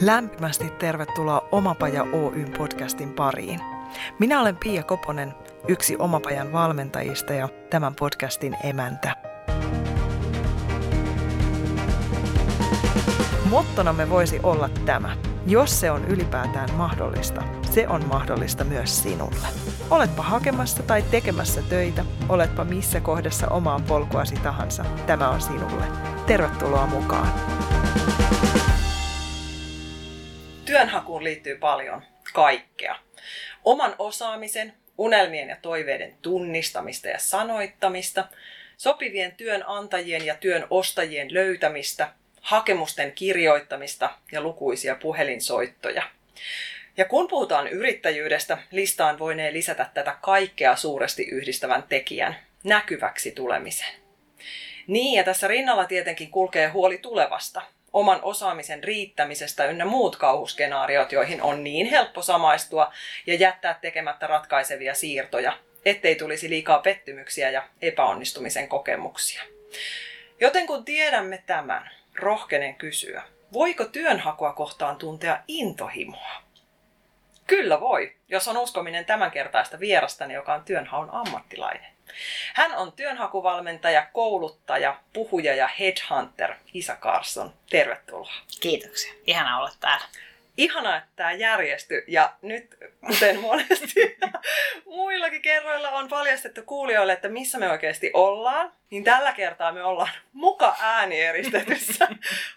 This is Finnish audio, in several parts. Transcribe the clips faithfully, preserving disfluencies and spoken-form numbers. Lämpimästi tervetuloa Omapaja Oyn podcastin pariin. Minä olen Pia Koponen, yksi Omapajan valmentajista ja tämän podcastin emäntä. Mottonamme voisi olla tämä. Jos se on ylipäätään mahdollista, se on mahdollista myös sinulle. Oletpa hakemassa tai tekemässä töitä, oletpa missä kohdassa omaa polkuasi tahansa, tämä on sinulle. Tervetuloa mukaan! Työnhakuun liittyy paljon kaikkea. Oman osaamisen, unelmien ja toiveiden tunnistamista ja sanoittamista, sopivien työnantajien ja työnostajien löytämistä, hakemusten kirjoittamista ja lukuisia puhelinsoittoja. Ja kun puhutaan yrittäjyydestä, listaan voinee lisätä tätä kaikkea suuresti yhdistävän tekijän, näkyväksi tulemisen. Niin, ja tässä rinnalla tietenkin kulkee huoli tulevasta, oman osaamisen riittämisestä ynnä muut kauhuskenaariot, joihin on niin helppo samaistua ja jättää tekemättä ratkaisevia siirtoja, ettei tulisi liikaa pettymyksiä ja epäonnistumisen kokemuksia. Joten kun tiedämme tämän, rohkenen kysyä, voiko työnhakua kohtaan tuntea intohimoa? Kyllä voi, jos on uskominen tämänkertaista vierastani, joka on työnhaun ammattilainen. Hän on työnhakuvalmentaja, kouluttaja, puhuja ja headhunter, isä Carson. Tervetuloa. Kiitoksia. Ihanaa olla täällä. Ihanaa, että tämä järjestyi. Ja nyt, kuten monesti muillakin kerroilla on paljastettu kuulijoille, että missä me oikeasti ollaan, niin tällä kertaa me ollaan muka äänieristetyssä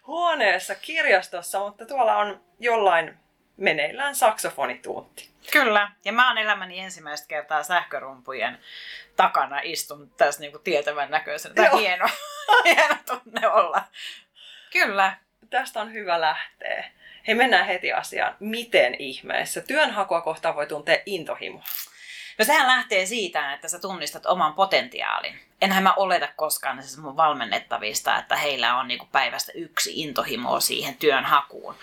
huoneessa kirjastossa, mutta tuolla on jollain meneillään saksofonituunti. Kyllä, ja mä oon elämäni ensimmäistä kertaa sähkörumpujen takana istunut tässä niinku tietävän näköisenä. Tämä on hieno, hieno tunne olla. Kyllä. Tästä on hyvä lähteä. Hei, mennään heti asiaan. Miten ihmeessä työnhakua kohtaan voi tuntea intohimoa? No sehän lähtee siitä, että sä tunnistat oman potentiaalin. Enhän mä oleta koskaan siis mun valmennettavista, että heillä on niinku päivästä yksi intohimoa siihen työnhakuun.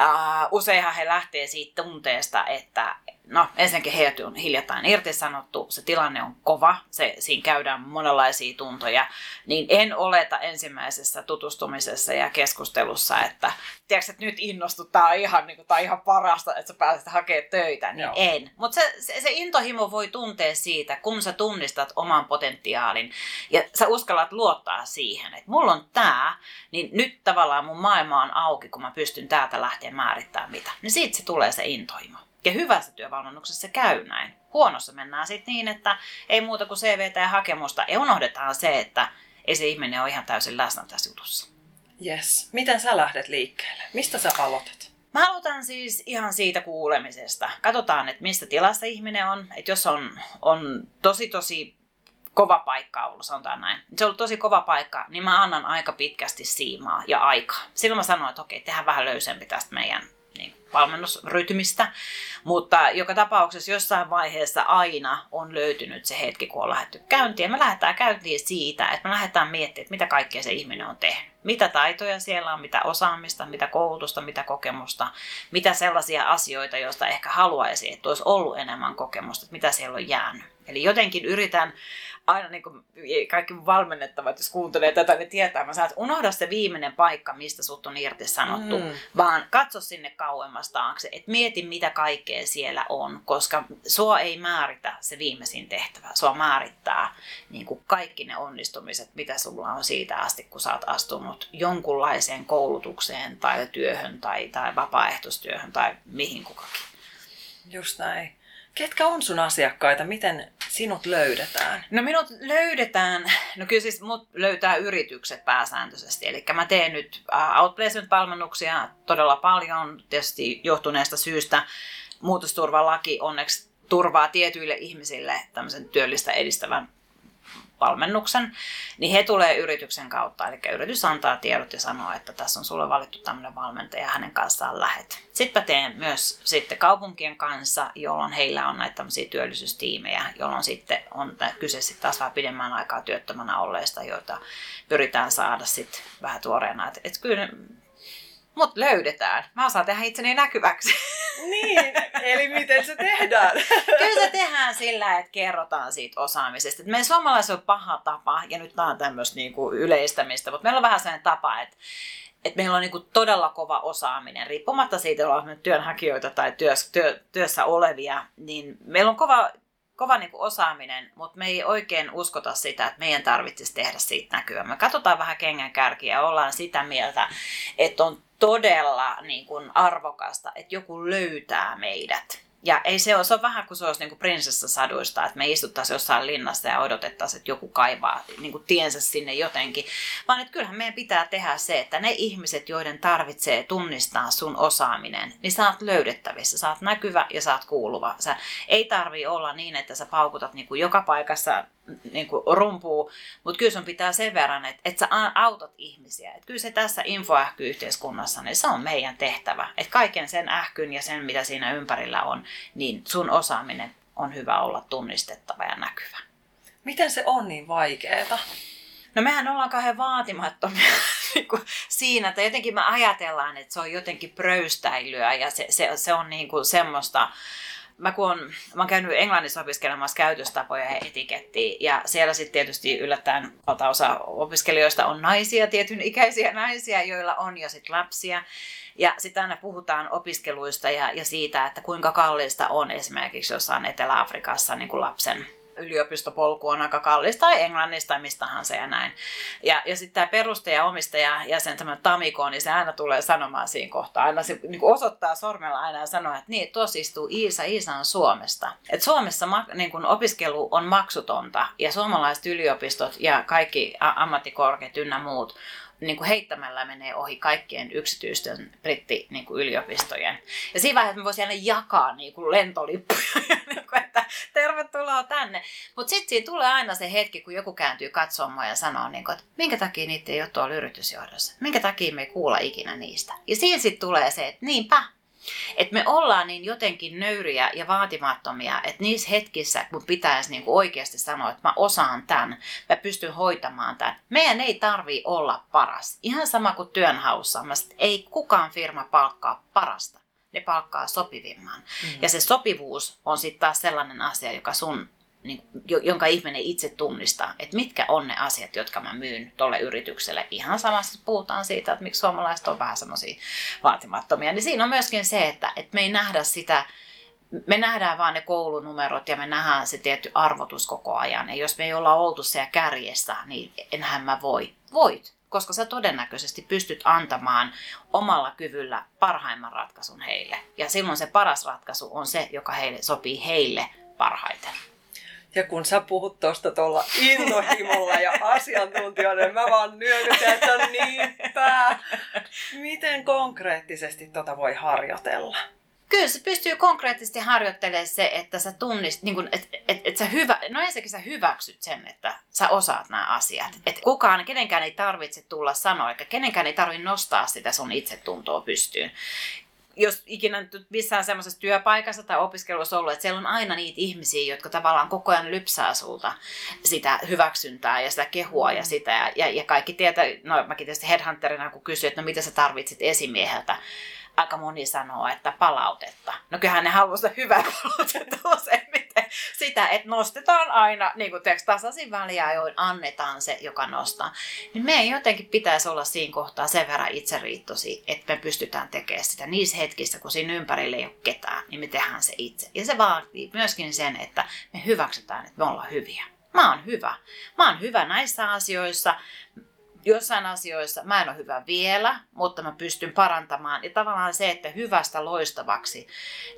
Uh, useinhan he lähtee siitä tunteesta, että no ensinnäkin heidät on hiljattain irtisanottu, se tilanne on kova, se, siinä käydään monenlaisia tuntoja, niin en oleta ensimmäisessä tutustumisessa ja keskustelussa, että tiedätkö, että nyt innostut, tämä on ihan, niin kuin, tämä on ihan parasta, että sä pääset hakemaan töitä, niin Joo. en. Mutta se, se, se intohimo voi tuntea siitä, kun sä tunnistat oman potentiaalin ja sä uskallat luottaa siihen, että mulla on tämä, niin nyt tavallaan mun maailma on auki, kun mä pystyn täältä lähtemään määrittämään mitä. Niin siitä se tulee se intohimo. Ja hyvässä työvalmennuksessa käy näin. Huonossa mennään sitten niin, että ei muuta kuin C V:tä ja hakemusta. Ja unohdetaan se, että ei se ihminen ole ihan täysin läsnä tässä jutussa. Yes. Miten sä lähdet liikkeelle? Mistä sä aloitat? Mä aloitan siis ihan siitä kuulemisesta. Katsotaan, että mistä tilassa ihminen on. Että jos on, on tosi tosi kova paikka ollut, sanotaan näin. Se on ollut tosi kova paikka, niin mä annan aika pitkästi siimaa ja aikaa. Silloin mä sanon, että okei, tehdään vähän löysempi tästä meidän niin, valmennusrytmistä, mutta joka tapauksessa jossain vaiheessa aina on löytynyt se hetki, kun on lähdetty käyntiin. Me lähdetään käyntiin siitä, että me lähdetään miettimään, mitä kaikkea se ihminen on tehnyt. Mitä taitoja siellä on, mitä osaamista, mitä koulutusta, mitä kokemusta, mitä sellaisia asioita, joista ehkä haluaisi, että olisi ollut enemmän kokemusta, että mitä siellä on jäänyt. Eli jotenkin yritän, aina niin kuin kaikki valmennettavat, jos kuuntelee tätä, niin tietää, mä sanon, että unohda se viimeinen paikka, mistä sut on irtisanottu, mm. vaan katso sinne kauemmas taakse, että mieti mitä kaikkea siellä on, koska sua ei määritä se viimeisin tehtävä, sua määrittää niin kuin kaikki ne onnistumiset, mitä sulla on siitä asti, kun sä oot astunut jonkunlaiseen koulutukseen tai työhön tai, tai vapaaehtoistyöhön tai mihin kukakin. Just näin. Ketkä on sun asiakkaita? Miten sinut löydetään? No minut löydetään, no kyllä siis mut löytää yritykset pääsääntöisesti. Eli mä teen nyt outplacement-valmennuksia todella paljon, tietysti johtuneesta syystä. Muutosturvalaki onneksi turvaa tietyille ihmisille tämmöisen työllistä edistävän valmennuksen, niin he tulee yrityksen kautta, eli yritys antaa tiedot ja sanoo, että tässä on sulle valittu tämmöinen valmentaja ja hänen kanssaan lähet. Sitten teen myös sitten kaupunkien kanssa, jolloin heillä on näitä tämmöisiä työllisyystiimejä, jolloin sitten on kyse sitten taas vähän pidemmän aikaa työttömänä olleista, joita pyritään saada sitten vähän tuoreena. Et, et kyllä mut löydetään. Mä osaan tehdä itseni näkyväksi. Niin, eli miten se tehdään? Kyllä se tehdään sillä, että kerrotaan siitä osaamisesta. Meidän suomalaisilla on paha tapa, ja nyt tää on tämmöistä niinku yleistämistä, mutta meillä on vähän sellainen tapa, että että meillä on niin todella kova osaaminen, riippumatta siitä, että ollaan työnhakijoita tai työssä, työ, työssä olevia, niin meillä on kova, kova niin osaaminen, mutta me ei oikein uskota sitä, että meidän tarvitsisi tehdä siitä näkyä. Me katsotaan vähän kengän kärkiä ja ollaan sitä mieltä, että on todella niin arvokasta, että joku löytää meidät. Ja ei se, ole, se on vähän kuin se olisi niin kuin prinsessasaduista, että me istuttaisiin jossain linnassa ja odotettaisiin, että joku kaivaa niin kuin tiensä sinne jotenkin. Vaan että kyllähän meidän pitää tehdä se, että ne ihmiset, joiden tarvitsee tunnistaa sun osaaminen, niin sä oot löydettävissä, sä oot näkyvä ja sä oot kuuluva. Sä ei tarvitse olla niin, että sä paukutat niin kuin joka paikassa niin kuin rumpuu, mutta kyllä sun pitää sen verran, että, että sä autat ihmisiä. Että kyllä se tässä infoähky-yhteiskunnassa, niin se on meidän tehtävä. Että kaiken sen ähkyn ja sen, mitä siinä ympärillä on, niin sun osaaminen on hyvä olla tunnistettava ja näkyvä. Miten se on niin vaikeeta? No mehän ollaan kauhean vaatimattomia siinä, että jotenkin me ajatellaan, että se on jotenkin pröystäilyä ja se, se, se on niin kuin semmoista. Mä, kun on, mä oon käynyt Englannissa opiskelemassa käytöstapoja ja etikettiä, ja siellä sitten tietysti yllättäen osa opiskelijoista on naisia, tietyn ikäisiä naisia, joilla on jo sitten lapsia. Ja sitten aina puhutaan opiskeluista ja, ja siitä, että kuinka kalliista on esimerkiksi jossain Etelä-Afrikassa niin kuin lapsen yliopistopolku on aika kallis, tai Englannista tai mistahan se ja näin. Ja, ja sitten tämä perustaja, omistaja ja sen tämä Tamiko, niin se aina tulee sanomaan siinä kohtaa. Aina se niin osoittaa sormella aina ja sanoo, että niin, tuossa istuu Iisa, Iisa on Suomesta. Et Suomessa niin kun opiskelu on maksutonta ja suomalaiset yliopistot ja kaikki ammattikorkeat ynnä muut niin kuin heittämällä menee ohi kaikkien yksityisten britti niin kuin yliopistojen. Ja siinä vaiheessa me voisi aina jakaa niin kuin lentolippuja, että tervetuloa tänne. Mutta sitten siinä tulee aina se hetki, kun joku kääntyy katsomaan ja sanoo, niin kuin, että minkä takia niitä ei ole tuolla yritysjohdossa, minkä takia me ei kuulla ikinä niistä. Ja siinä sitten tulee se, että niinpä. Että me ollaan niin jotenkin nöyriä ja vaatimattomia, että niissä hetkissä, kun pitäisi niin kuin oikeasti sanoa, että mä osaan tämän, mä pystyn hoitamaan tämän, meidän ei tarvitse olla paras. Ihan sama kuin työnhaussa, mä sit, ei kukaan firma palkkaa parasta, ne palkkaa sopivimman. Mm-hmm. Ja se sopivuus on sitten taas sellainen asia, joka sun, niin, jonka ihminen itse tunnistaa, että mitkä on ne asiat, jotka mä myyn tolle yritykselle. Ihan samassa puhutaan siitä, että miksi suomalaiset on vähän semmoisia vaatimattomia. Niin siinä on myöskin se, että, että me ei nähdä sitä, me nähdään vaan ne koulunumerot ja me nähdään se tietty arvotus koko ajan. Ja jos me ei olla oltu siellä kärjessä, niin enhän mä voi. Voit, koska sä todennäköisesti pystyt antamaan omalla kyvyllä parhaimman ratkaisun heille. Ja silloin se paras ratkaisu on se, joka heille sopii heille parhaiten. Ja kun sä puhut tuosta tuolla intohimolla ja asiantuntijoiden, niin mä vaan nyökytän, että niinpä. Miten konkreettisesti tota voi harjoitella? Kyllä se pystyy konkreettisesti harjoittelemaan se, että sä tunnistat, niin että et, et sä hyvä, no ensinnäkin sä hyväksyt sen, että sä osaat nämä asiat. Että kukaan, kenenkään ei tarvitse tulla sanoa, eikä kenenkään ei tarvitse nostaa sitä sun itsetuntoa pystyyn. Jos ikinä nyt missään semmoisessa työpaikassa tai opiskelussa ollut, että siellä on aina niitä ihmisiä, jotka tavallaan koko ajan lypsää sulta sitä hyväksyntää ja sitä kehua ja sitä. Ja, ja kaikki tietää, no mäkin tietysti headhunterina kun kysyin, että no mitä sä tarvitset esimieheltä, aika moni sanoo, että palautetta. No kyllähän ne haluaa sitä hyvää palautetta useimmiten. Sitä, että nostetaan aina, niin kuin teeksi tasaisin väliajoin, annetaan se, joka nostaa. Niin meidän jotenkin pitäisi olla siinä kohtaa sen verran itseriittoisia, että me pystytään tekemään sitä niissä hetkissä, kun siinä ympärillä ei ole ketään, niin me tehdään se itse. Ja se vaatii myöskin sen, että me hyväksytään, että me ollaan hyviä. Mä oon hyvä. Mä oon hyvä näissä asioissa. Jossain asioissa mä en ole hyvä vielä, mutta mä pystyn parantamaan. Ja tavallaan se, että hyvästä loistavaksi,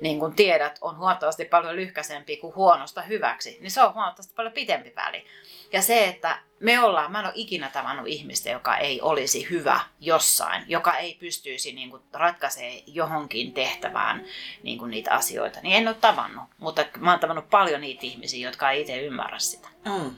niin kuin tiedät, on huomattavasti paljon lyhkäisempi kuin huonosta hyväksi. Niin se on huomattavasti paljon pitempi väli. Ja se, että me ollaan, mä en ole ikinä tavannut ihmistä, joka ei olisi hyvä jossain, joka ei pystyisi niin kuin ratkaisemaan johonkin tehtävään niin kuin niitä asioita. Niin en ole tavannut, mutta mä oon tavannut paljon niitä ihmisiä, jotka ei itse ymmärrä sitä. Mm.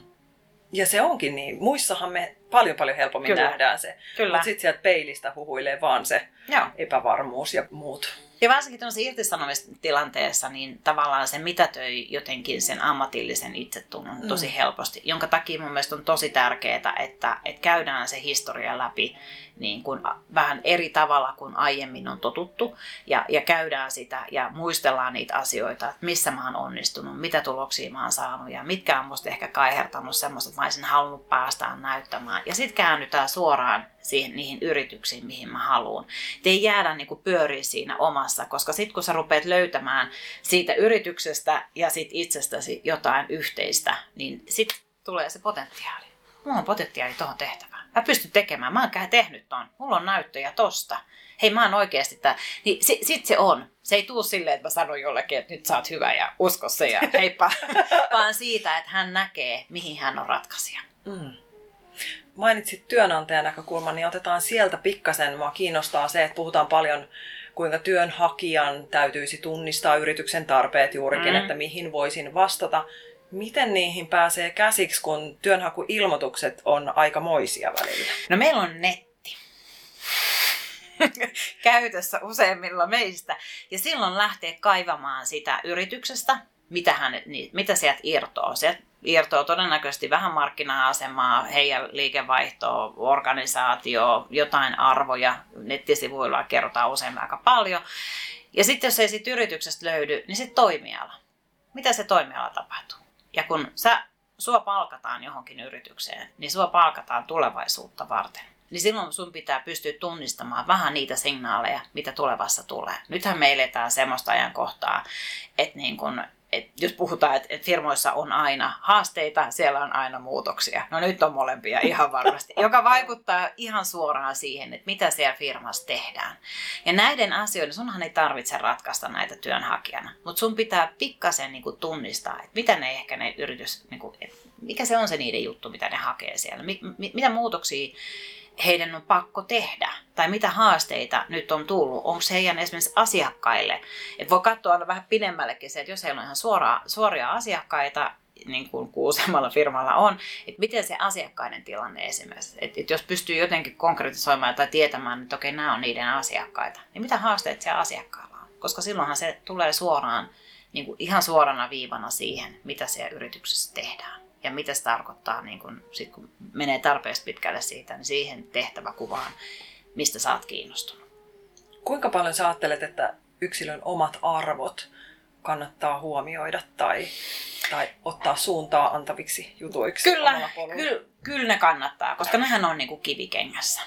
Ja se onkin niin. Muissahan me paljon paljon helpommin Kyllä. nähdään se. Kyllä. Mutta sitten sieltä peilistä huhuilee vaan se Joo. epävarmuus ja muut. Ja varsinkin tuollaisessa irtisanomistilanteessa, niin tavallaan se mitätöi jotenkin sen ammatillisen itsetunnon tosi mm. helposti. Jonka takia mun mielestä on tosi tärkeää, että, että käydään se historia läpi niin kuin vähän eri tavalla kuin aiemmin on totuttu. Ja, ja käydään sitä ja muistellaan niitä asioita, että missä mä oon onnistunut, mitä tuloksia mä oon saanut ja mitkä on musta ehkä kaihertanut semmoiset, että mä olisin halunnut päästään näyttämään. Ja sitten käännytään suoraan siihen, niihin yrityksiin, mihin mä haluan. Te ei jäädä niin kuin pyöriä siinä omassa, koska sitten kun sä rupeat löytämään siitä yrityksestä ja sit itsestäsi jotain yhteistä, niin sitten tulee se potentiaali. Mulla on potentiaali tuohon tehtävään. Mä pystyn tekemään, mä oon tehnyt ton, mulla on näyttöjä tosta. Hei, mä oon oikeasti tää. Niin sit, sit se on. Se ei tuu silleen, että mä sanon jollekin, että nyt sä oot hyvä ja usko se ja heippa. Vaan siitä, että hän näkee, mihin hän on ratkaisija. Mm. Mainitsit työnantajan näkökulman, niin otetaan sieltä pikkasen. Mua kiinnostaa se, että puhutaan paljon, kuinka työnhakijan täytyisi tunnistaa yrityksen tarpeet juurikin, mm. että mihin voisin vastata. Miten niihin pääsee käsiksi, kun työnhakuilmoitukset on aikamoisia välillä? No meillä on netti käytössä useimmilla meistä. Ja silloin lähtee kaivamaan sitä yrityksestä, mitä, hän, mitä sieltä irtoaa. Sieltä irtoaa todennäköisesti vähän markkina-asemaa, heidän liikevaihtoa, organisaatioa, jotain arvoja. Nettisivuilla kerrotaan usein aika paljon. Ja sitten jos ei siitä yrityksestä löydy, niin sitten toimiala. Mitä se toimiala tapahtuu? Ja kun sä, sua palkataan johonkin yritykseen, niin sua palkataan tulevaisuutta varten. Niin silloin sun pitää pystyä tunnistamaan vähän niitä signaaleja, mitä tulevassa tulee. Nythän me eletään semmoista ajankohtaa, että niin kun, et jos puhutaan, että et firmoissa on aina haasteita, siellä on aina muutoksia. No nyt on molempia ihan varmasti, joka vaikuttaa ihan suoraan siihen, että mitä siellä firmassa tehdään. Ja näiden asioiden, sunhan ei tarvitse ratkaista näitä työnhakijana, mutta sun pitää pikkasen niin kun tunnistaa, että mitä ne ehkä ne yritys, niin kun, mikä se on se niiden juttu, mitä ne hakee siellä, mitä muutoksia heidän on pakko tehdä, tai mitä haasteita nyt on tullut, onko heidän esimerkiksi asiakkaille, että voi katsoa aina vähän pidemmällekin se, että jos heillä on ihan suora, suoria asiakkaita, niin kuin useammalla firmalla on, että miten se asiakkaiden tilanne esimerkiksi, että et jos pystyy jotenkin konkretisoimaan tai tietämään, että okei, nämä on niiden asiakkaita, niin mitä haasteita siellä asiakkailla on, koska silloinhan se tulee suoraan, niin kuin ihan suorana viivana siihen, mitä siellä yrityksessä tehdään. Ja mitä se tarkoittaa, niin kun, sit kun menee tarpeeksi pitkälle siitä, niin siihen tehtäväkuvaan, mistä sä oot kiinnostunut. Kuinka paljon sä ajattelet, että yksilön omat arvot kannattaa huomioida tai, tai ottaa suuntaa antaviksi jutuiksi? Kyllä, kyllä, kyllä ne kannattaa, koska nehän on niin kuin kivikengässä.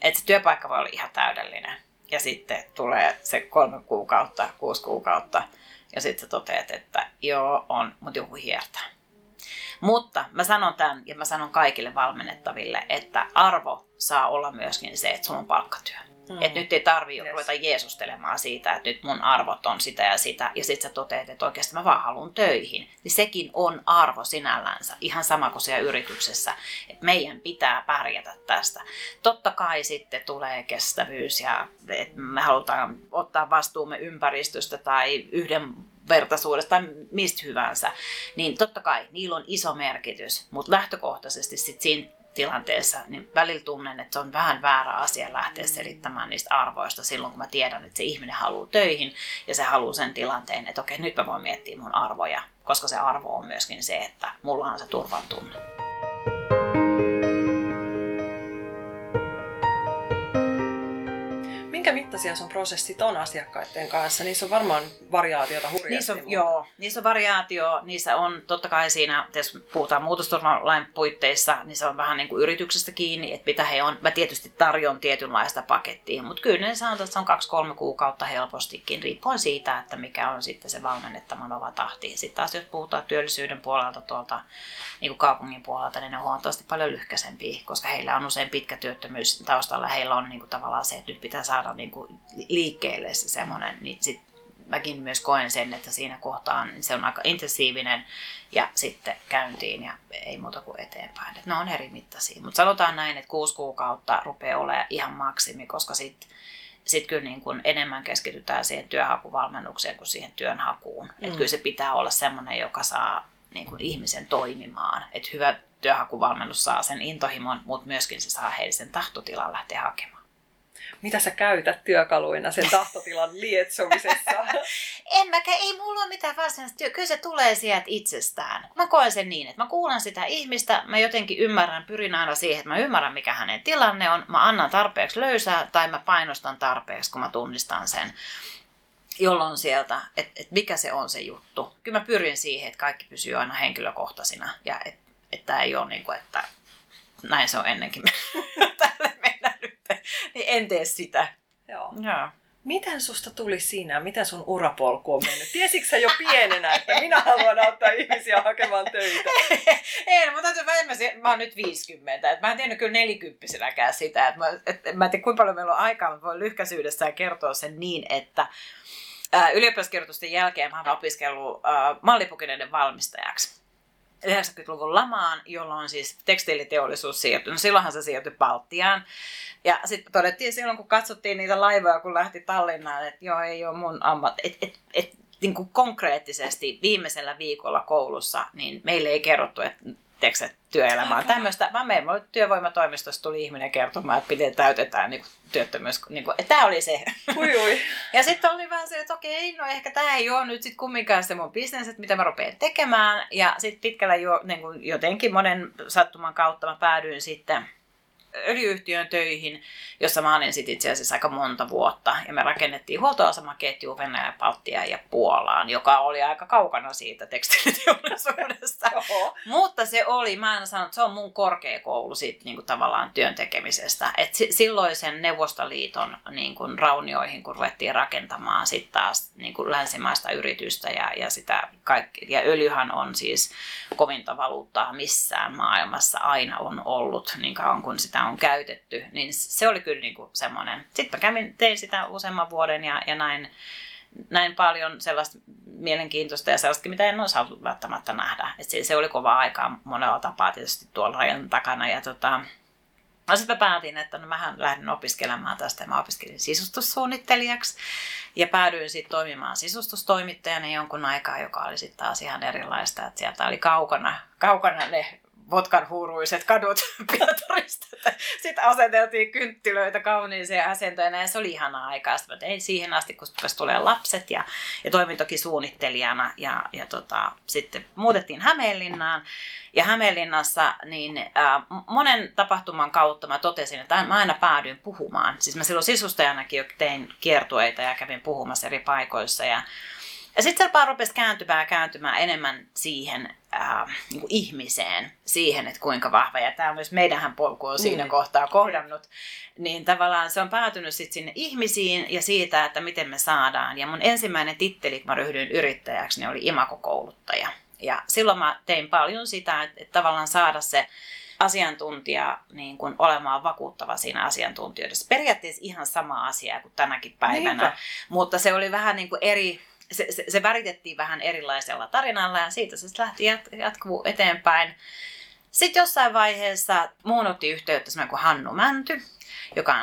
Et se työpaikka voi olla ihan täydellinen ja sitten tulee se kolme kuukautta, kuusi kuukautta ja sitten sä toteat, että joo on, mutta joku hiertää. Mutta mä sanon tämän ja mä sanon kaikille valmennettaville, että arvo saa olla myöskin se, että sulla on palkkatyö. Mm. Että nyt ei tarvitse yes. ruveta jeesustelemaan siitä, että nyt mun arvot on sitä ja sitä. Ja sit sä toteat, että oikeasti mä vaan haluan töihin. Niin sekin on arvo sinällänsä. Ihan sama kuin siellä yrityksessä. Että meidän pitää pärjätä tästä. Totta kai sitten tulee kestävyys ja että me halutaan ottaa vastuumme ympäristöstä tai yhden vertaisuudesta tai mistä hyvänsä, niin totta kai niillä on iso merkitys, mutta lähtökohtaisesti sit siinä tilanteessa niin välillä tunnen, että se on vähän väärä asia lähteä selittämään niistä arvoista silloin, kun mä tiedän, että se ihminen haluaa töihin ja se haluaa sen tilanteen, että okei, nyt mä voin miettiä mun arvoja, koska se arvo on myöskin se, että mulla on se turvan tunne. Minkä mittaisia sun prosessit on asiakkaiden kanssa? Niissä on varmaan variaatiota hurjasti. Niissä on, joo, niissä on variaatio. Niissä on totta kai siinä, jos puhutaan muutosturvalain puitteissa, niin se on vähän niin kuin yrityksestä kiinni, että mitä he on. Mä tietysti tarjon tietynlaista pakettia, mutta kyllä ne sanotaan, että se on kaksi-kolme kuukautta helpostikin, riippuen siitä, että mikä on sitten se valmennettavan oma tahti. Sitten taas jos puhutaan työllisyyden puolelta tuolta niin kuin kaupungin puolelta, niin ne on huomattavasti paljon lyhkäisempiä, koska heillä on usein pitkä työttömyys taustalla. Heillä on niin kuin tavallaan se, että nyt pitää saada niin kuin liikkeelle se semmoinen, niin sit mäkin myös koen sen, että siinä kohtaa niin se on aika intensiivinen ja sitten käyntiin ja ei muuta kuin eteenpäin. Et ne on eri mittaisia, mutta sanotaan näin, että kuusi kuukautta rupeaa olemaan ihan maksimi, koska sitten sit kyllä niin kuin enemmän keskitytään siihen työhakuvalmennukseen kuin siihen työnhakuun. Mm. Et kyllä se pitää olla semmoinen, joka saa niin kuin ihmisen toimimaan. Et hyvä työhakuvalmennus saa sen intohimon, mutta myöskin se saa heille sen tahtotilan lähteä hakemaan. Mitä sä käytät työkaluina sen tahtotilan lietsomisessa? En mäkään, ei mulla ole mitään varsinaista. Kyllä se tulee sieltä itsestään. Mä koen sen niin, että mä kuulen sitä ihmistä, mä jotenkin ymmärrän, pyrin aina siihen, että mä ymmärrän mikä hänen tilanne on, mä annan tarpeeksi löysää tai mä painostan tarpeeksi, kun mä tunnistan sen. Jolloin sieltä, että et mikä se on se juttu. Kyllä mä pyrin siihen, että kaikki pysyy aina henkilökohtaisina ja että et ei ole niin kuin, että näin se on ennenkin tälle mennä. En tee sitä. Joo. Joo. Miten susta tuli sinä? Miten sun urapolku on mennyt? Tiesitkö sä jo pienenä, että minä haluan auttaa ihmisiä hakemaan töitä? Ei, mutta mä, mä oon nyt viisikymmentä. Et mä en tiennyt kyllä nelikymppisenäkään sitä. Et mä, et, mä en tiedä, kuinka paljon meillä on aikaa, mutta voin lyhkäisyydessään kertoa sen niin, että ää, ylioppilaskirjoitusten jälkeen mä oon opiskellut ää, mallipukineiden valmistajaksi. yhdeksänkymmentäluvun lamaan, jolloin siis tekstiiliteollisuus siirtyi. No silloinhan se siirtyi Baltiaan. Ja sitten todettiin silloin, kun katsottiin niitä laivoja, kun lähti Tallinnaan, että joo, ei ole mun ammat. Et, et, et, niin kuin konkreettisesti viimeisellä viikolla koulussa, niin meille ei kerrottu, että teksä, työelämä on tämmöistä, vaan meillä oli työvoimatoimistossa tuli ihminen kertomaan, että miten täytetään niin kuin työttömyys. Niin kuin, tämä oli se. Ui, ui. Ja sitten oli vähän se, että okei, no ehkä tämä ei ole nyt sitten kumminkaan se mun bisnes, että mitä mä rupean tekemään. Ja sitten pitkällä jo, niin kuin jotenkin monen sattuman kautta mä päädyin sitten öljy-yhtiöön töihin, jossa mä olin sitten itse asiassa aika monta vuotta. Ja me rakennettiin huoltoasemaketjua Venäjän, Baltiaan ja Puolaan, joka oli aika kaukana siitä tekstiiliteollisuudesta. Mutta se oli, mä en sano, että se on mun korkeakoulu siitä niin kuin tavallaan työn tekemisestä. Et s- silloin sen Neuvostoliiton niin kuin raunioihin, kun ruvettiin rakentamaan sitten taas niin kuin länsimaista yritystä ja, ja sitä kaikki. Ja öljyhän on siis kovinta valuuttaa missään maailmassa aina on ollut, niin kauan kun sitä on käytetty, niin se oli kyllä niinku semmoinen. Sitten mä kävin, tein sitä useamman vuoden ja, ja näin, näin paljon sellaista mielenkiintoista ja sellaistakin, mitä en ole saanut välttämättä nähdä. Et se, se oli kovaa aikaa monella tapaa tietysti tuolla rajan takana. Ja tota, no sitten mä päätin, että no mähän lähdin opiskelemaan tästä ja mä opiskelin sisustussuunnittelijaksi. Ja päädyin sitten toimimaan sisustustoimittajana jonkun aikaa, joka oli sitten taas ihan erilaista. Et sieltä oli kaukana, kaukana ne vodkanhuuruiset kadut Pietarista. Sitten aseteltiin kynttilöitä kauniiseen asentoina ja se oli ihanaa aikaa. Sitten mä tein siihen asti, kun rupesi tulee lapset ja, ja toimin toki suunnittelijana. Ja, ja tota, sitten muutettiin Hämeenlinnaan ja Hämeenlinnassa niin, ää, monen tapahtuman kautta mä totesin, että mä aina päädyin puhumaan. Siis mä silloin sisustajanakin jo tein kiertueita ja kävin puhumassa eri paikoissa ja Ja sitten se vaan rupesi kääntymään ja kääntymään enemmän siihen ää, niin kuin ihmiseen, siihen, että kuinka vahva. Ja tämä on myös meidänhän polku on siinä mm. kohtaa kohdannut. Niin tavallaan se on päätynyt sitten sinne ihmisiin ja siitä, että miten me saadaan. Ja mun ensimmäinen titteli, kun mä ryhdyin yrittäjäksi, niin oli imagokouluttaja. Ja silloin mä tein paljon sitä, että, että tavallaan saada se asiantuntija niin kuin olemaan vakuuttava siinä asiantuntijoissa. Periaatteessa ihan sama asia kuin tänäkin päivänä, Niinpä. Mutta se oli vähän niin kuin eri... Se, se, se väritettiin vähän erilaisella tarinalla ja siitä se lähti jat, jatkuu eteenpäin. Sitten jossain vaiheessa muun otti yhteyttä semmoinen kuin Hannu Mänty, joka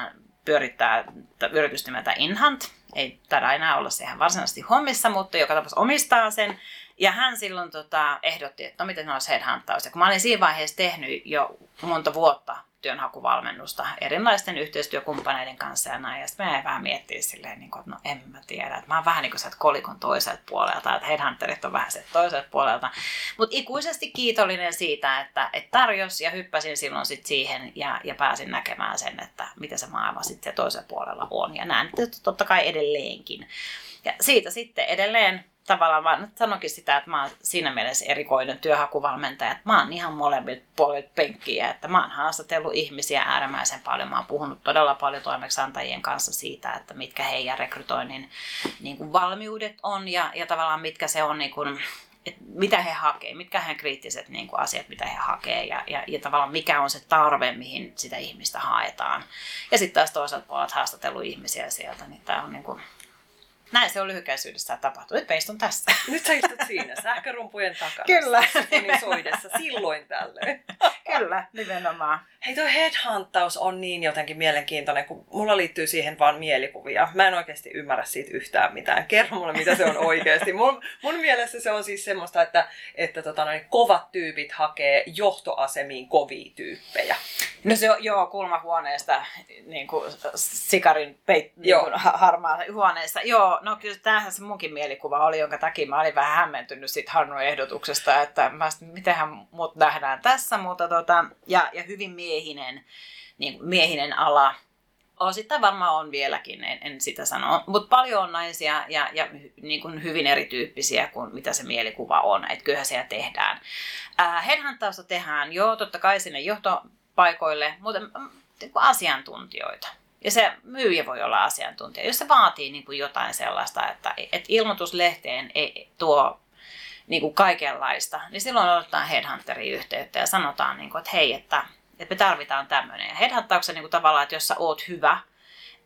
pyörittää yritys nimeltä InHunt. Ei taida enää olla se ihan varsinaisesti hommissa, mutta joka tapauksessa omistaa sen. Ja hän silloin tota, ehdotti, että no miten se olisi headhunttaus. Ja kun mä olin siinä vaiheessa tehnyt jo monta vuotta työnhakuvalmennusta erilaisten yhteistyökumppaneiden kanssa ja näin. Ja sitten mä jäin vähän miettimään silleen, niin kuin, että no en mä tiedä. Että mä oon vähän niin kuin sieltä kolikon toiselta puolelta, että headhunterit on vähän sieltä toiselta puolelta. Mutta ikuisesti kiitollinen siitä, että, että tarjos ja hyppäsin silloin sit siihen ja, ja pääsin näkemään sen, että mitä se maailma sitten toisella puolella on. Ja näin totta kai edelleenkin. Ja siitä sitten edelleen tavallaan mä sanonkin sitä, että mä oon siinä mielessä erikoinen työhakuvalmentaja, että mä oon ihan molemmilta puolilta penkkiä, että mä oon haastatellut ihmisiä äärimmäisen paljon, mä oon puhunut todella paljon toimeksiantajien kanssa siitä, että mitkä heidän rekrytoinnin niin kuin valmiudet on ja, ja tavallaan mitkä se on, niin kuin, että mitä he hakee, mitkä he kriittiset niin kuin asiat, mitä he hakee ja, ja, ja tavallaan mikä on se tarve, mihin sitä ihmistä haetaan. Ja sitten taas toisaalta puolelta haastatellut ihmisiä sieltä, niin tää on niin kuin... Näin se on lyhykäisyydessä tapahtunut. Nyt mä istun tässä. Nyt sä istut siinä, sähkärumpujen takana. Kyllä. Niin soidessa silloin tällöin. Kyllä, nimenomaan. Hei, toi headhunttaus on niin jotenkin mielenkiintoinen, kun mulla liittyy siihen vaan mielikuvia. Mä en oikeasti ymmärrä siitä yhtään mitään. Kerro mulle, mitä se on oikeasti. Mun, mun mielessä se on siis semmoista, että, että tota, no, niin kovat tyypit hakee johtoasemiin kovia tyyppejä. No se on, joo, kulmahuoneesta, niin kuin sikarin peit, niin kuin harmaan huoneessa. Joo, no kyllä tämähän se munkin mielikuva oli, jonka takia mä olin vähän hämmentynyt siitä Hannun ehdotuksesta, että mä, mitenhän mut nähdään tässä, mutta tota, ja, ja hyvin miehinen, niin kuin miehinen ala. Osittain varmaan on vieläkin, en, en sitä sano, mutta paljon on naisia ja, ja niin kuin hyvin erityyppisiä kuin mitä se mielikuva on, että kyllähän siellä tehdään. Äh, headhuntausta tehdään, joo, totta kai sinne johto paikoille, mutta asiantuntijoita. Ja se myyjä voi olla asiantuntija, jos se vaatii niin kuin jotain sellaista, että, että ilmoituslehteen ei tuo niin kuin kaikenlaista, niin silloin otetaan headhunterin yhteyttä ja sanotaan, niin kuin, että hei, että, että me tarvitaan tämmöinen. Ja headhuntauksen niin kuin tavallaan, että jos sä oot hyvä,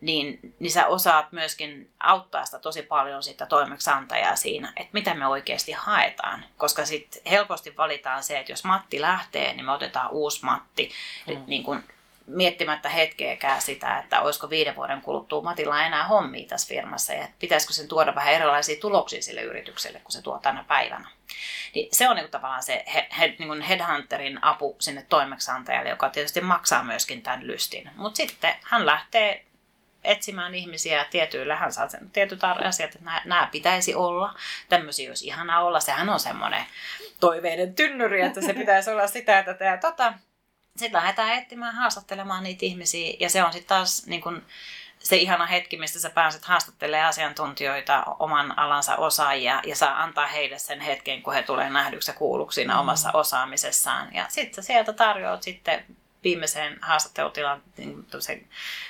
niin, niin sä osaat myöskin auttaa sitä tosi paljon sitä toimeksiantajaa siinä, että mitä me oikeasti haetaan. Koska sitten helposti valitaan se, että jos Matti lähtee, niin me otetaan uusi Matti mm. niin kuin miettimättä hetkeäkään sitä, että olisiko viiden vuoden kuluttua Matilla enää hommia tässä firmassa ja pitäisikö sen tuoda vähän erilaisia tuloksia sille yritykselle, kun se tuo tänä päivänä. Niin se on niin kuin tavallaan se head, niin kuin headhunterin apu sinne toimeksiantajalle, joka tietysti maksaa myöskin tämän lystin. Mutta sitten hän lähtee etsimään ihmisiä tietyillä, hän saa sen tietyt asiat, että nämä pitäisi olla, tämmöisiä olisi ihanaa olla, sehän on semmoinen toiveiden tynnyri, että se pitäisi olla sitä, että tämä tota. Sitten lähdetään etsimään, haastattelemaan niitä ihmisiä ja se on sitten taas niin kun se ihana hetki, mistä sä pääset haastattelemaan asiantuntijoita, oman alansa osaajia ja saa antaa heille sen hetken, kun he tulee nähdyksi ja kuulluksi siinä omassa osaamisessaan. Ja sitten sä sieltä tarjoat sitten viimeiseen haastattelutilanteeseen,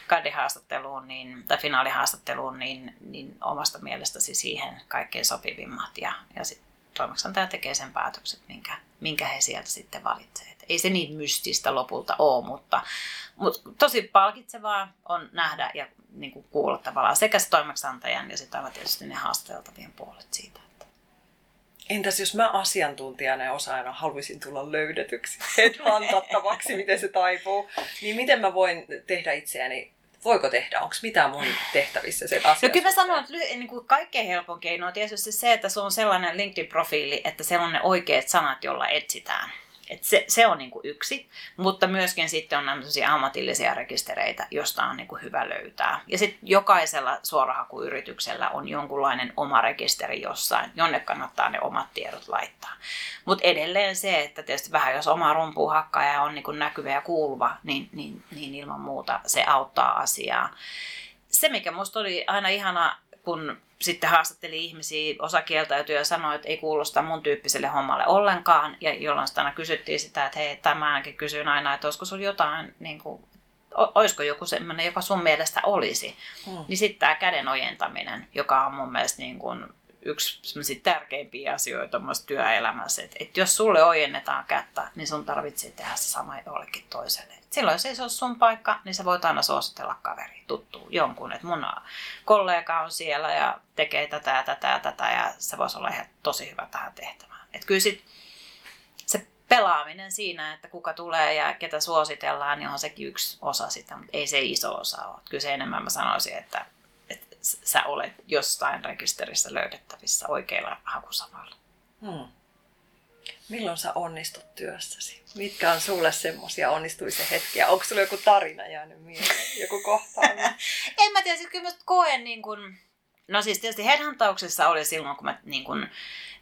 kandihaastatteluun niin, tai finaalihaastatteluun, niin, niin omasta mielestäsi siihen kaikkein sopivimmat ja, ja sitten toimeksiantaja tekee sen päätökset, minkä, minkä he sieltä sitten valitsevat. Ei se niin mystistä lopulta ole, mutta, mutta tosi palkitsevaa on nähdä ja niin kuin kuulla tavallaan sekä se toimeksiantajan ja sitten aivan tietysti ne haastateltavien puolet siitä. Että. Entäs jos mä asiantuntijana ja osaajana haluaisin tulla löydetyksi, headhuntattavaksi, miten se taipuu, niin miten mä voin tehdä itseäni? Voiko tehdä? Onko mitään mun tehtävissä se asia? No kyllä mä sanon, että niin kuin kaikkein helpoin keino on tietysti se, että se on sellainen LinkedIn-profiili, että se on ne oikeat sanat, joilla etsitään. Et se, se on niinku yksi, mutta myöskin sitten on nämmöisiä ammatillisia rekistereitä, josta on niinku hyvä löytää. Ja sitten jokaisella suorahakuyrityksellä on jonkunlainen oma rekisteri jossain, jonne kannattaa ne omat tiedot laittaa. Mutta edelleen se, että tietysti vähän jos oma rumpuun hakkaaja on niinku näkyvä ja kuuluva, niin, niin, niin ilman muuta se auttaa asiaa. Se, mikä musta oli aina ihana, kun sitten haastatteli ihmisiä, osa kieltäytyi ja sanoi, että ei kuulosta mun tyyppiselle hommalle ollenkaan. Ja jollain sitä kysyttiin sitä, että hei, tämä ainakin kysyin aina, että olisiko sulla jotain, niin kuin, olisiko joku semmoinen, joka sun mielestä olisi. Mm. Niin sitten tämä käden ojentaminen, joka on mun mielestä niin kuin yksi semmoisia tärkeimpiä asioita työelämässä. Että et jos sulle ojennetaan kättä, niin sun tarvitsee tehdä se sama jollekin toiselle. Silloin jos ei se ole sun paikka, niin sä voit aina suositella kaveri, tuttu jonkun, että mun kollega on siellä ja tekee tätä ja tätä ja tätä ja se voisi olla ihan tosi hyvä tähän tehtävään. Että kyllä sit se pelaaminen siinä, että kuka tulee ja ketä suositellaan, niin on sekin yksi osa sitä, mutta ei se iso osa ole. Kyllä se enemmän mä sanoisin, että, että sä olet jostain rekisterissä löydettävissä oikeilla hakusanalla. Hmm. Milloin sä onnistut työssäsi? Mitkä on sulle semmoisia onnistuisen hetkiä? Onko sulla joku tarina jäänyt mieleen? Joku kohtaaminen? En mä tiedä, kyllä mä koen niin kuin... No siis tietysti headhuntauksessa oli silloin, kun mä niin kuin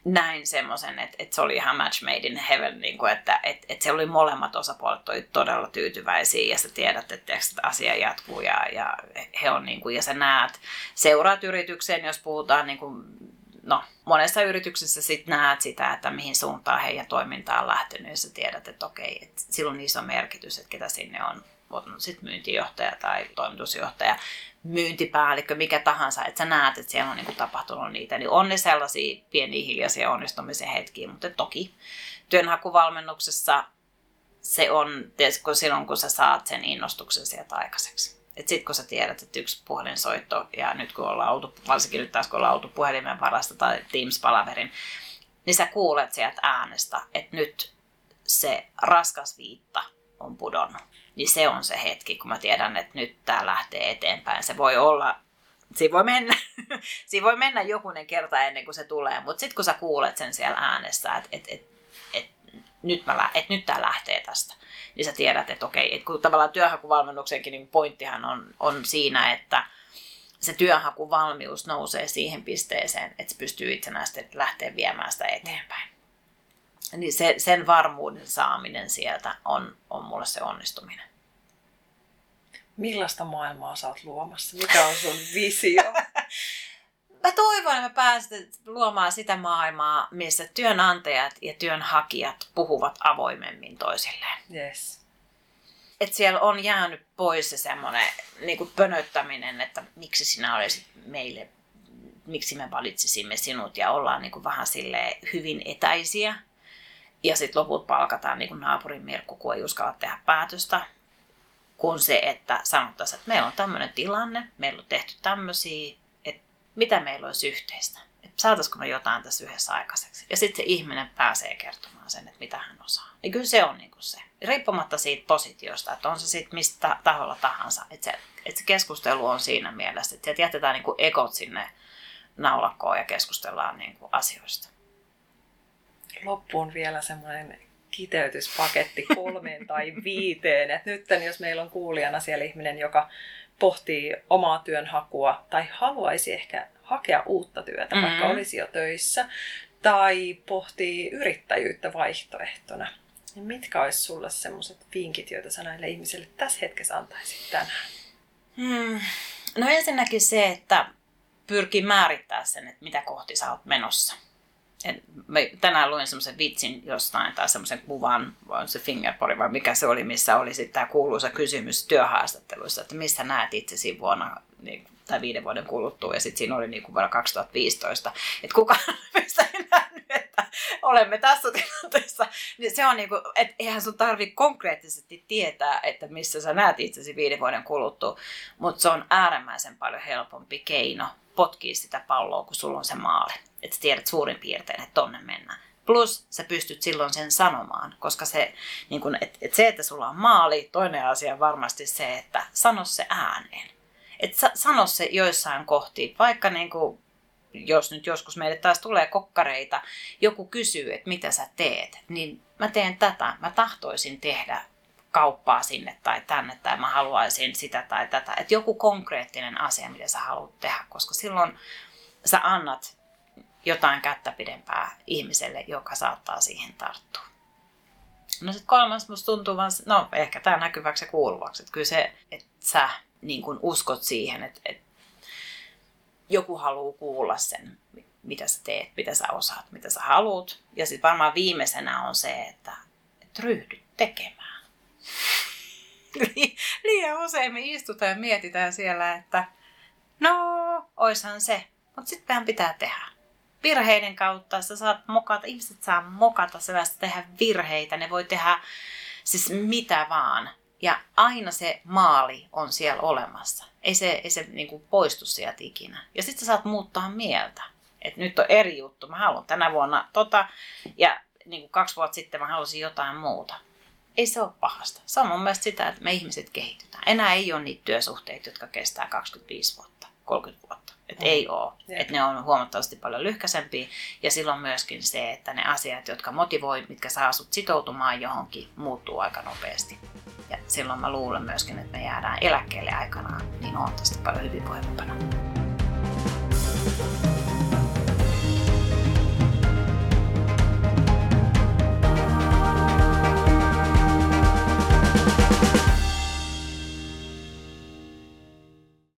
näin semmoisen, että, että se oli ihan match made in heaven, niin kuin, että, että, että se oli molemmat osapuolet oli todella tyytyväisiä ja sä tiedät, että, että asia jatkuu ja, ja he on niin kuin, ja sä näet, seuraat yritykseen, jos puhutaan niin kuin, no, monessa yrityksessä sit näet sitä, että mihin suuntaan heidän toiminta on lähtenyt ja sä tiedät, että okei, että sillä on iso merkitys, että ketä sinne on ottanut sit myyntijohtaja tai toimitusjohtaja, myyntipäällikkö, mikä tahansa, että sä näet, että siellä on niinku tapahtunut niitä. Niin on ne sellaisia pieniä hiljaisia onnistumisen hetkiä, mutta toki työnhakuvalmennuksessa se on tietysti silloin, kun sä saat sen innostuksen sieltä aikaiseksi. Että sitten kun sä tiedät, että yksi puhelinsoitto ja nyt kun ollaan oltu, varsinkin nyt taas kun ollaan oltu puhelimen varasta tai Teams-palaverin, niin sä kuulet sieltä äänestä, että nyt se raskas viitta on pudonnut. Niin se on se hetki, kun mä tiedän, että nyt tää lähtee eteenpäin. Se voi olla, siinä voi mennä, siinä voi mennä jokunen kerta ennen kuin se tulee, mutta sitten kun sä kuulet sen siellä äänessä, että et, et, et, nyt, mä lä- et, nyt tää lähtee tästä. Niin sä tiedät, että okei, että kun tavallaan työnhakuvalmennuksenkin niin pointtihan on, on siinä, että se työnhakuvalmius nousee siihen pisteeseen, että se pystyy itsenäisesti lähteä viemään sitä eteenpäin. Niin se, sen varmuuden saaminen sieltä on, on mulle se onnistuminen. Millaista maailmaa sä oot luomassa? Mikä on sun visio? Mä toivon, että mä pääsen luomaan sitä maailmaa, missä työnantajat ja työnhakijat puhuvat avoimemmin toisilleen. Yes. että siellä on jäänyt pois se semmoinen niinku pönöttäminen, että miksi sinä olisit meille, miksi me valitsisimme sinut, ja ollaan niinku vähän silleen hyvin etäisiä. Ja sitten loput palkataan niinku naapurin Mirkku, kun ei uskalla tehdä päätöstä. Kun se, että sanottaisiin, että meillä on tämmöinen tilanne, meillä on tehty tämmöisiä, että mitä meillä olisi yhteistä. Että saataisiko me jotain tässä yhdessä aikaiseksi. Ja sitten se ihminen pääsee kertomaan sen, että mitä hän osaa. Ja kyllä se on niinku se. Riippumatta siitä positiosta, että on se sitten mistä taholla tahansa. Että se, et se keskustelu on siinä mielessä, että sieltä jätetään niinku ekot sinne naulakkoon ja keskustellaan niinku asioista. Loppuun vielä semmoinen kiteytyspaketti kolmeen tai viiteen. Et nytten, jos meillä on kuulijana siellä ihminen, joka pohtii omaa työnhakua tai haluaisi ehkä hakea uutta työtä, mm-hmm. vaikka olisi jo töissä, tai pohtii yrittäjyyttä vaihtoehtona, niin mitkä olisi sulle semmoiset vinkit, joita sä näille ihmisille tässä hetkessä antaisit tänään? Hmm. No ensinnäkin se, että pyrkii määrittää sen, että mitä kohti sä oot menossa. En, mä tänään luin semmoisen vitsin jostain tai semmoisen kuvan, vai se Fingerpori vai mikä se oli, missä oli sitten tämä kuuluisa kysymys työhaastatteluissa, että mistä näet itsesi vuonna niin, tai viiden vuoden kuluttua, ja sitten siinä oli niin kuin vuonna kaksituhattaviisitoista, että kukaan meistä ei nähnyt, että olemme tässä tilanteessa, niin se on niin kuin, että eihän sun tarvitse konkreettisesti tietää, että missä sä näet itsesi viiden vuoden kuluttua, mutta se on äärimmäisen paljon helpompi keino potkii sitä palloa, kun sulla on se maali. Että sä tiedät suurin piirtein, että tonne mennään. Plus sä pystyt silloin sen sanomaan, koska se, niin kun, et, et se, että sulla on maali, toinen asia on varmasti se, että sano se ääneen. Et sa, sano se joissain kohtiin, vaikka niin kun, jos nyt joskus meille taas tulee kokkareita, joku kysyy, että mitä sä teet, niin mä teen tätä, mä tahtoisin tehdä kauppaa sinne tai tänne, tai mä haluaisin sitä tai tätä. Että joku konkreettinen asia, mitä sä haluat tehdä, koska silloin sä annat jotain kättä pidempää ihmiselle, joka saattaa siihen tarttua. No sit kolmas musta tuntuu vaan, no ehkä tää näkyväksi ja kuuluvaksi, että kyllä se, että sä niin kun uskot siihen, että, että joku haluaa kuulla sen, mitä sä teet, mitä sä osaat, mitä sä haluat. Ja sit varmaan viimeisenä on se, että, että ryhdyt tekemään. Liian usein me istutaan ja mietitään siellä, että no, oishan se, mutta sittenhän pitää tehdä. Virheiden kautta sä saat mokata, ihmiset saa mokata, sä päästä tehdä virheitä, ne voi tehdä siis mitä vaan. Ja aina se maali on siellä olemassa, ei se, ei se niin kuin poistu sieltä ikinä. Ja sit sä saat muuttaa mieltä, että nyt on eri juttu, mä haluan tänä vuonna tota, ja niin kuin kaksi vuotta sitten mä halusin jotain muuta. Ei se ole pahasta. Se on mun mielestä sitä, että me ihmiset kehitytään. Enää ei ole niitä työsuhteita, jotka kestää kaksikymmentäviisi vuotta, kolmekymmentä vuotta. Että mm. ei ole. Että ne on huomattavasti paljon lyhkäisempiä. Ja silloin myöskin se, että ne asiat, jotka motivoi, mitkä saa sut sitoutumaan johonkin, muuttuu aika nopeasti. Ja silloin mä luulen myöskin, että me jäädään eläkkeelle aikanaan, niin on tästä paljon hyvinvoivampana.